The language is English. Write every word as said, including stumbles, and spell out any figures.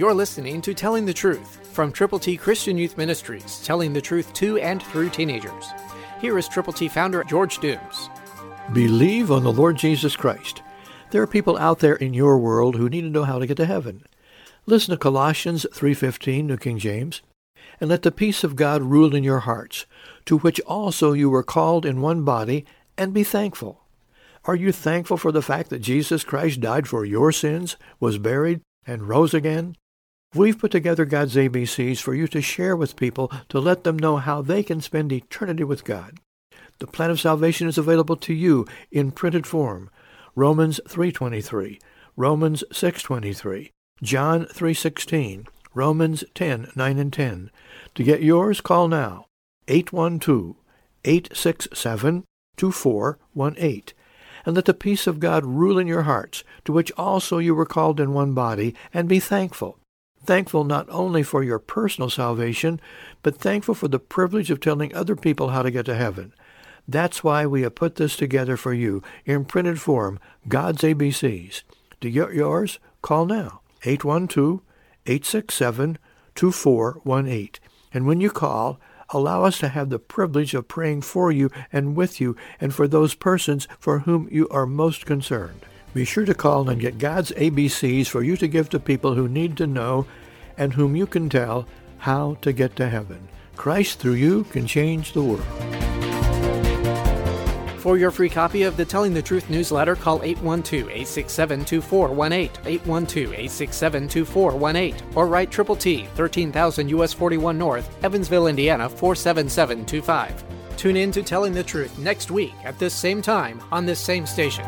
You're listening to Telling the Truth from Triple T Christian Youth Ministries, telling the truth to and through teenagers. Here is Triple T founder George Dooms. Believe on the Lord Jesus Christ. There are people out there in your world who need to know how to get to heaven. Listen to Colossians three fifteen, New King James, and let the peace of God rule in your hearts, to which also you were called in one body, and be thankful. Are you thankful for the fact that Jesus Christ died for your sins, was buried, and rose again? We've put together God's A B Cs for you to share with people to let them know how they can spend eternity with God. The plan of salvation is available to you in printed form. Romans three twenty-three, Romans six twenty-three, John three sixteen, Romans ten nine and ten. To get yours, call now, eight one two, eight six seven, two four one eight. And let the peace of God rule in your hearts, to which also you were called in one body, and be thankful. Thankful not only for your personal salvation, but thankful for the privilege of telling other people how to get to heaven. That's why we have put this together for you in printed form, God's A B Cs. To get yours, call now, eight one two, eight six seven, two four one eight. And when you call, allow us to have the privilege of praying for you and with you and for those persons for whom you are most concerned. Be sure to call and get God's A B Cs for you to give to people who need to know and whom you can tell how to get to heaven. Christ through you can change the world. For your free copy of the Telling the Truth newsletter, call eight one two, eight six seven, two four one eight, eight one two, eight six seven, two four one eight, or write Triple T, thirteen thousand U S forty-one North, Evansville, Indiana, four seven seven two five. Tune in to Telling the Truth next week at this same time on this same station.